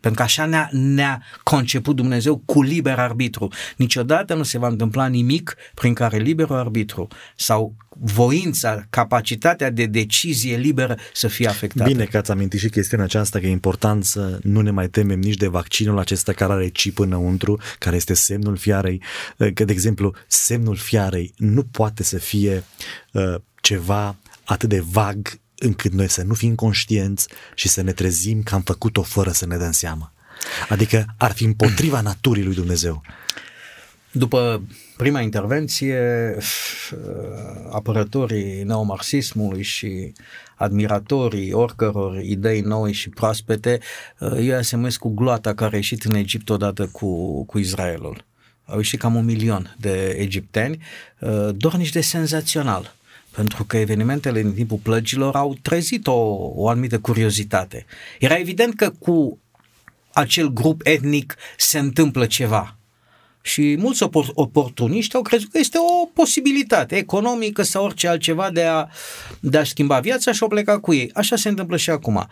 Pentru că așa ne-a conceput Dumnezeu cu liber arbitru. Niciodată nu se va întâmpla nimic prin care liberul arbitru sau voința, capacitatea de decizie liberă să fie afectată. Bine că ați amintit și chestiunea aceasta, că e important să nu ne mai temem nici de vaccinul acesta care are chip înăuntru, care este semnul fiarei, că de exemplu semnul fiarei nu poate să fie ceva atât de vag încât noi să nu fim conștienți și să ne trezim că am făcut-o fără să ne dăm seama. Adică ar fi împotriva naturii lui Dumnezeu. După prima intervenție, apărătorii neomarxismului și admiratorii oricăror idei noi și proaspete, eu asemănesc cu gloata care a ieșit în Egipt odată cu Israelul. Au ieșit cam 1 milion de egipteni, dornici de senzațional, pentru că evenimentele din timpul plăgilor au trezit o anumită curiozitate. Era evident că cu acel grup etnic se întâmplă ceva. Și mulți oportuniști au crezut că este o posibilitate economică sau orice altceva de a schimba viața și o pleca cu ei. Așa se întâmplă și acum.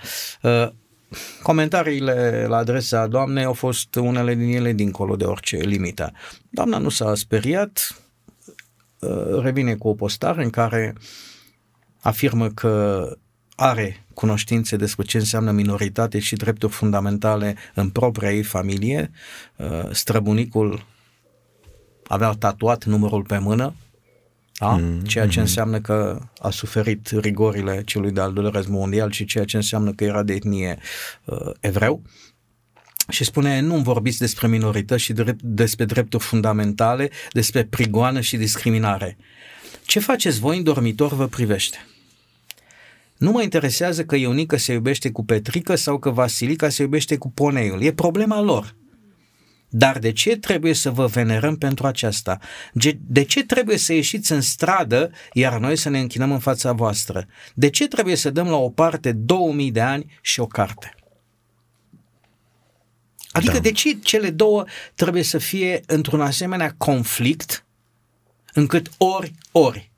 Comentariile la adresa doamnei au fost unele din ele dincolo de orice limită. Doamna nu s-a speriat, revine cu o postare în care afirmă că are cunoștințe despre ce înseamnă minoritate și drepturi fundamentale în propria ei familie. Străbunicul avea tatuat numărul pe mână, ceea ce înseamnă că a suferit rigorile celui de-al doilea război mondial și ceea ce înseamnă că era de etnie evreu. Și spune, nu vorbiți despre minorități și despre drepturi fundamentale, despre prigoană și discriminare. Ce faceți voi în dormitor vă privește? Nu mă interesează că Ionică se iubește cu Petrică sau că Vasilica se iubește cu Poneiul. E problema lor. Dar de ce trebuie să vă venerăm pentru aceasta? De ce trebuie să ieșiți în stradă, iar noi să ne închinăm în fața voastră? De ce trebuie să dăm la o parte 2000 de ani și o carte? Adică de ce cele două trebuie să fie într-un asemenea conflict încât ori?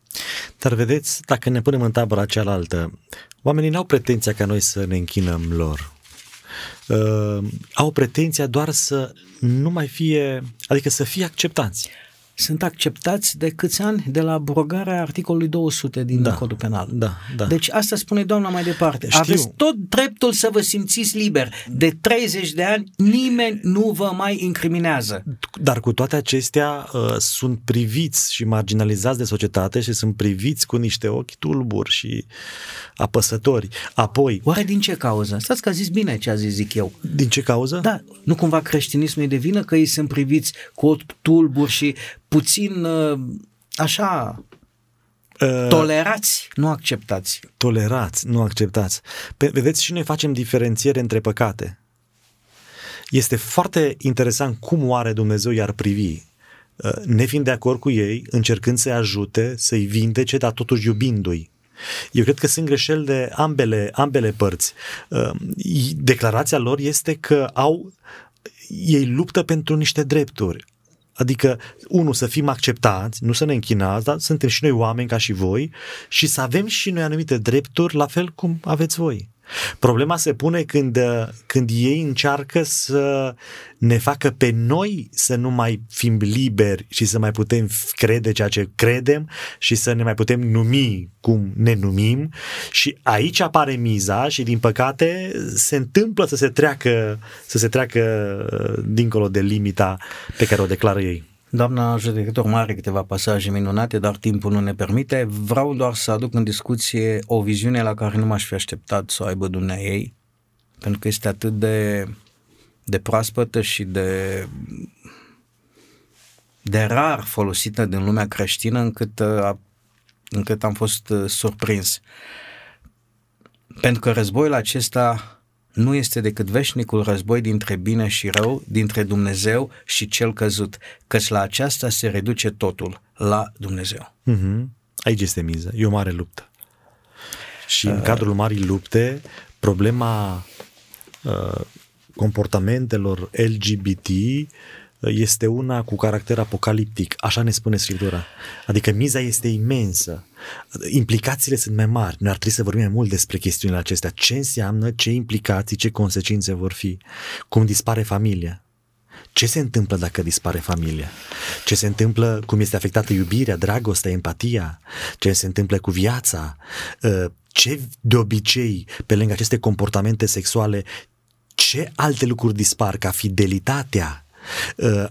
Dar vedeți, dacă ne punem în tabăra cealaltă, oamenii n-au pretenția ca noi să ne închinăm lor. au pretenția doar să nu mai fie, adică să fie acceptanți. Sunt acceptați de câți ani? De la abrogarea articolului 200 din Codul Penal. Da, da. Deci asta spune doamna mai departe. Știu. Aveți tot dreptul să vă simțiți liber. De 30 de ani nimeni nu vă mai incriminează. Dar cu toate acestea sunt priviți și marginalizați de societate și sunt priviți cu niște ochi tulburi și apăsători. Apoi... Oare din ce cauză? Stați că a zis bine ce a zis, zic eu. Din ce cauză? Da. Nu cumva creștinismul e de vină că ei sunt priviți cu ochi tulburi și puțin așa tolerați, nu acceptați. Tolerați, nu acceptați. Vedeți, și noi facem diferențiere între păcate. Este foarte interesant cum oare Dumnezeu i-ar privi, nefiind de acord cu ei, încercând să-i ajute, să-i vindece, dar totuși iubindu-i. Eu cred că sunt greșeli de ambele părți. Declarația lor este că ei luptă pentru niște drepturi. Adică, unul, să fim acceptați, nu să ne închinați, dar suntem și noi oameni ca și voi și să avem și noi anumite drepturi, la fel cum aveți voi. Problema se pune când ei încearcă să ne facă pe noi să nu mai fim liberi și să mai putem crede ceea ce credem și să ne mai putem numi cum ne numim, și aici apare miza și din păcate se întâmplă să se treacă dincolo de limita pe care o declară ei. Doamna judecător mare, câteva pasaje minunate, dar timpul nu ne permite. Vreau doar să aduc în discuție o viziune la care nu m-aș fi așteptat să o aibă dumneaei, pentru că este atât de proaspătă și de rar folosită din lumea creștină, încât am fost surprins. Pentru că războiul acesta nu este decât veșnicul război dintre bine și rău, dintre Dumnezeu și cel căzut, căci la aceasta se reduce totul, la Dumnezeu. Mm-hmm. Aici este miza, e o mare luptă. Și în cadrul marii lupte, problema comportamentelor LGBT este una cu caracter apocaliptic, așa ne spune Scriptura. Adică miza este imensă, implicațiile sunt mai mari, noi ar trebui să vorbim mai mult despre chestiunile acestea, ce înseamnă, ce implicații, ce consecințe vor fi, cum dispare familia, ce se întâmplă dacă dispare familia, ce se întâmplă, cum este afectată iubirea, dragostea, empatia, ce se întâmplă cu viața, ce de obicei, pe lângă aceste comportamente sexuale, ce alte lucruri dispar, ca fidelitatea.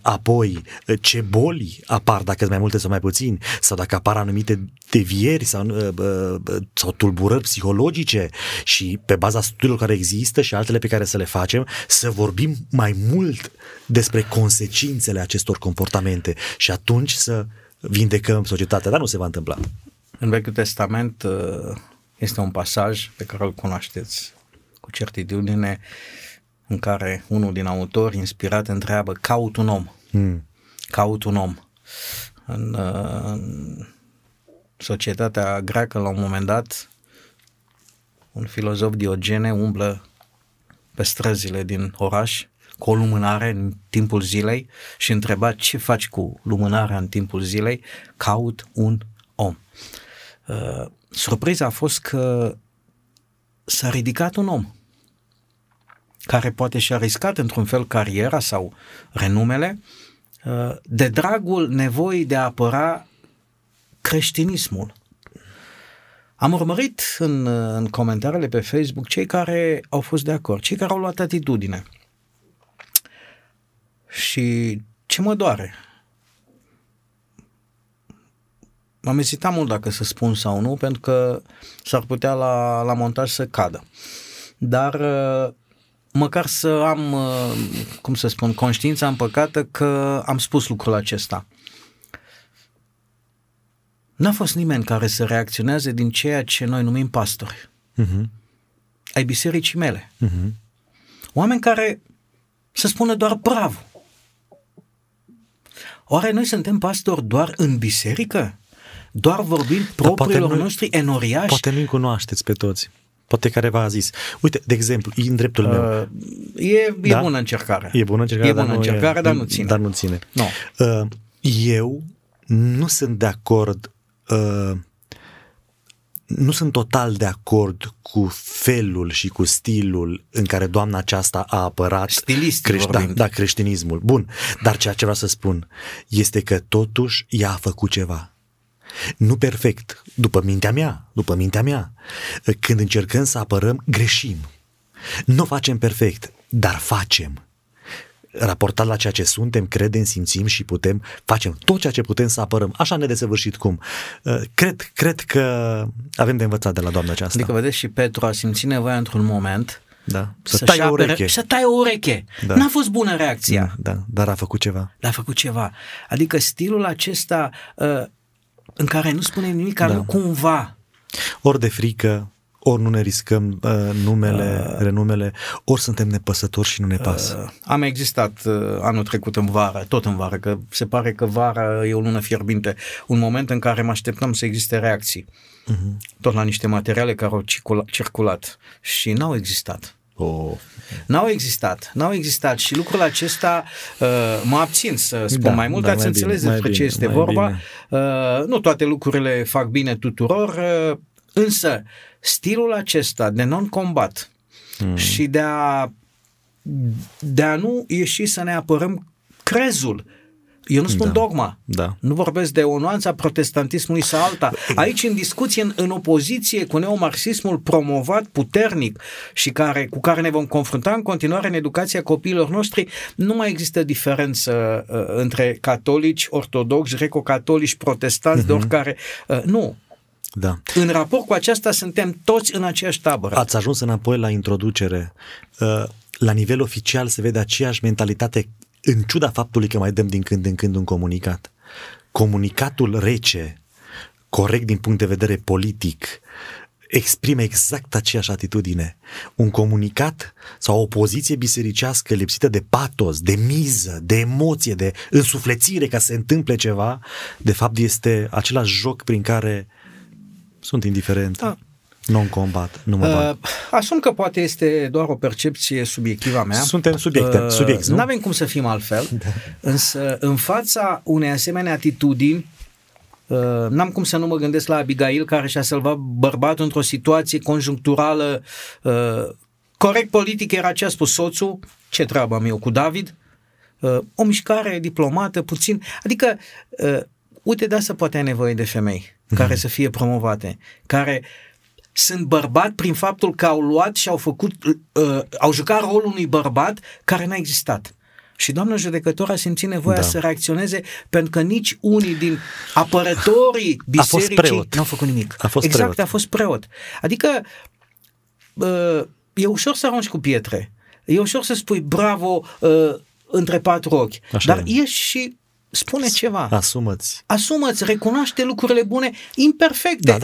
Apoi, ce boli apar, dacă sunt mai multe sau mai puțini, sau dacă apar anumite devieri sau tulburări psihologice, și pe baza studiilor care există și altele pe care să le facem, să vorbim mai mult despre consecințele acestor comportamente și atunci să vindecăm societatea, dar nu se va întâmpla. În Vechiul Testament este un pasaj pe care îl cunoașteți cu certitudine, în care unul din autori inspirat întreabă: caut un om. Caut un om. În societatea greacă, la un moment dat, un filozof, Diogene, umblă pe străzile din oraș cu o lumânare în timpul zilei și întreba: ce faci cu lumânarea în timpul zilei? Caut un om. Surpriza a fost că s-a ridicat un om care poate și-a riscat într-un fel cariera sau renumele, de dragul nevoii de a apăra creștinismul. Am urmărit în comentariile pe Facebook cei care au fost de acord, cei care au luat atitudine. Și ce mă doare? M-am ezitat mult dacă să spun sau nu, pentru că s-ar putea la montaj să cadă. Dar măcar să am, cum să spun, conștiința împăcată că am spus lucrul acesta. N-a fost nimeni care să reacționeze din ceea ce noi numim pastori. Uh-huh. Ai bisericii mele. Uh-huh. Oameni care să spună doar bravo. Oare noi suntem pastori doar în biserică? Doar vorbim propriilor noștri enoriași? Poate nu-i cunoașteți pe toți. Poate careva a zis: uite, de exemplu, în dreptul meu. E bună încercare. E bună încercare, dar nu ține. No. Eu nu sunt de acord nu sunt total de acord cu felul și cu stilul în care doamna aceasta a apărat creștinismul. Bun, dar ceea ce vreau să spun este că totuși ea a făcut ceva. Nu perfect, după mintea mea. Când încercăm să apărăm, greșim. Nu facem perfect, dar facem. Raportat la ceea ce suntem, credem, simțim și putem, facem tot ceea ce putem să apărăm. Așa nedesăvârșit cum. Cred că avem de învățat de la doamna aceasta. Adică, vedeți, și Petru a simțit nevoia într-un moment să taie o ureche. Da. N-a fost bună reacția. Da, dar a făcut ceva. Adică stilul acesta în care nu spunem nimic, care cumva. Ori de frică, ori nu ne riscăm renumele, ori suntem nepăsători și nu ne pasă. Am existat anul trecut în vară, că se pare că vara e o lună fierbinte, un moment în care mă așteptam să existe reacții, tot la niște materiale care au circulat și n-au existat. N-au existat și lucrul acesta mă abțin să spun mai mult, dar să înțelegeți despre ce este vorba. Nu toate lucrurile fac bine tuturor, însă stilul acesta de non-combat și de a nu ieși să ne apărăm crezul. Eu nu spun dogma, nu vorbesc de o nuanță a protestantismului sau alta. Aici, în discuție, în opoziție cu neomarxismul promovat puternic și cu care ne vom confrunta în continuare în educația copiilor noștri, nu mai există diferență între catolici, ortodoxi, greco-catolici, protestanți, de oricare. Nu. Da. În raport cu aceasta suntem toți în aceeași tabără. Ați ajuns înapoi la introducere. La nivel oficial se vede aceeași mentalitate, în ciuda faptului că mai dăm din când în când un comunicat. Comunicatul rece, corect din punct de vedere politic, exprime exact aceeași atitudine. Un comunicat sau o poziție bisericească lipsită de patos, de miză, de emoție, de însuflețire ca să se întâmple ceva, de fapt este același joc prin care sunt indiferent, non-combat, nu mă bat. Asum că poate este doar o percepție subiectivă a mea. Suntem subiecte, nu avem cum să fim altfel, însă în fața unei asemenea atitudini, n-am cum să nu mă gândesc la Abigail, care și-a salvat bărbatul într-o situație conjuncturală. Corect politic era ce a spus soțul, ce treabă am eu cu David, o mișcare diplomată puțin, adică uite, de asta poate ai nevoie de femei care să fie promovate, care sunt bărbat prin faptul că au luat și au jucat rolul unui bărbat care n-a existat. Și doamna judecătoare a simțit nevoia să reacționeze, pentru că nici unii din apărătorii bisericii n-au făcut nimic. A fost preot. Adică e ușor să arunci cu pietre, e ușor să spui bravo între patru ochi, așa, dar ești și spune ceva. Asumă-ți, recunoaște lucrurile bune, imperfecte.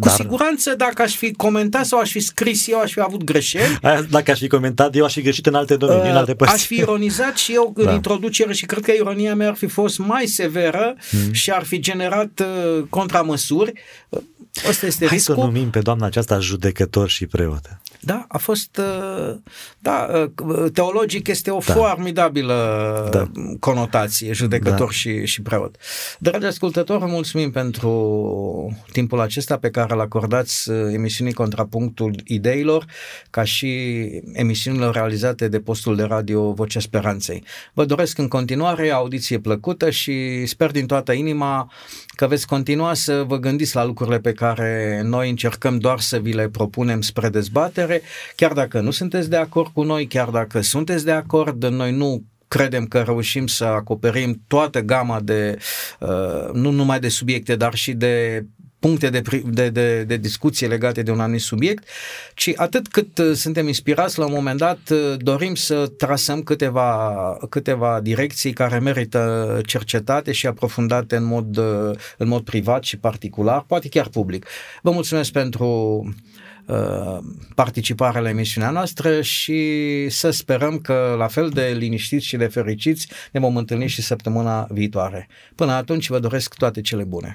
Siguranță, dacă aș fi comentat sau aș fi scris eu, aș fi avut greșeli. Dacă aș fi comentat, eu aș fi greșit în alte domenii, în alte părți. Aș fi ironizat și eu în introducere și cred că ironia mea ar fi fost mai severă și ar fi generat contramăsuri. Asta este riscul. Hai să numim pe doamna aceasta judecător și preotă. Da, a fost, teologic este o formidabilă conotație, judecător și preot. Dragi ascultători, mulțumim pentru timpul acesta pe care îl acordați emisiunii Contrapunctul Ideilor, ca și emisiunile realizate de postul de radio Vocea Speranței. Vă doresc în continuare audiție plăcută și sper din toată inima că veți continua să vă gândiți la lucrurile pe care noi încercăm doar să vi le propunem spre dezbatere, chiar dacă nu sunteți de acord cu noi, chiar dacă sunteți de acord, noi nu credem că reușim să acoperim toată gama de, nu numai de subiecte, dar și de puncte de discuție legate de un anumit subiect, ci atât cât suntem inspirați, la un moment dat dorim să trasăm câteva direcții care merită cercetate și aprofundate în mod privat și particular, poate chiar public. Vă mulțumesc pentru participarea la emisiunea noastră și să sperăm că, la fel de liniștiți și de fericiți, ne vom întâlni și săptămâna viitoare. Până atunci, vă doresc toate cele bune!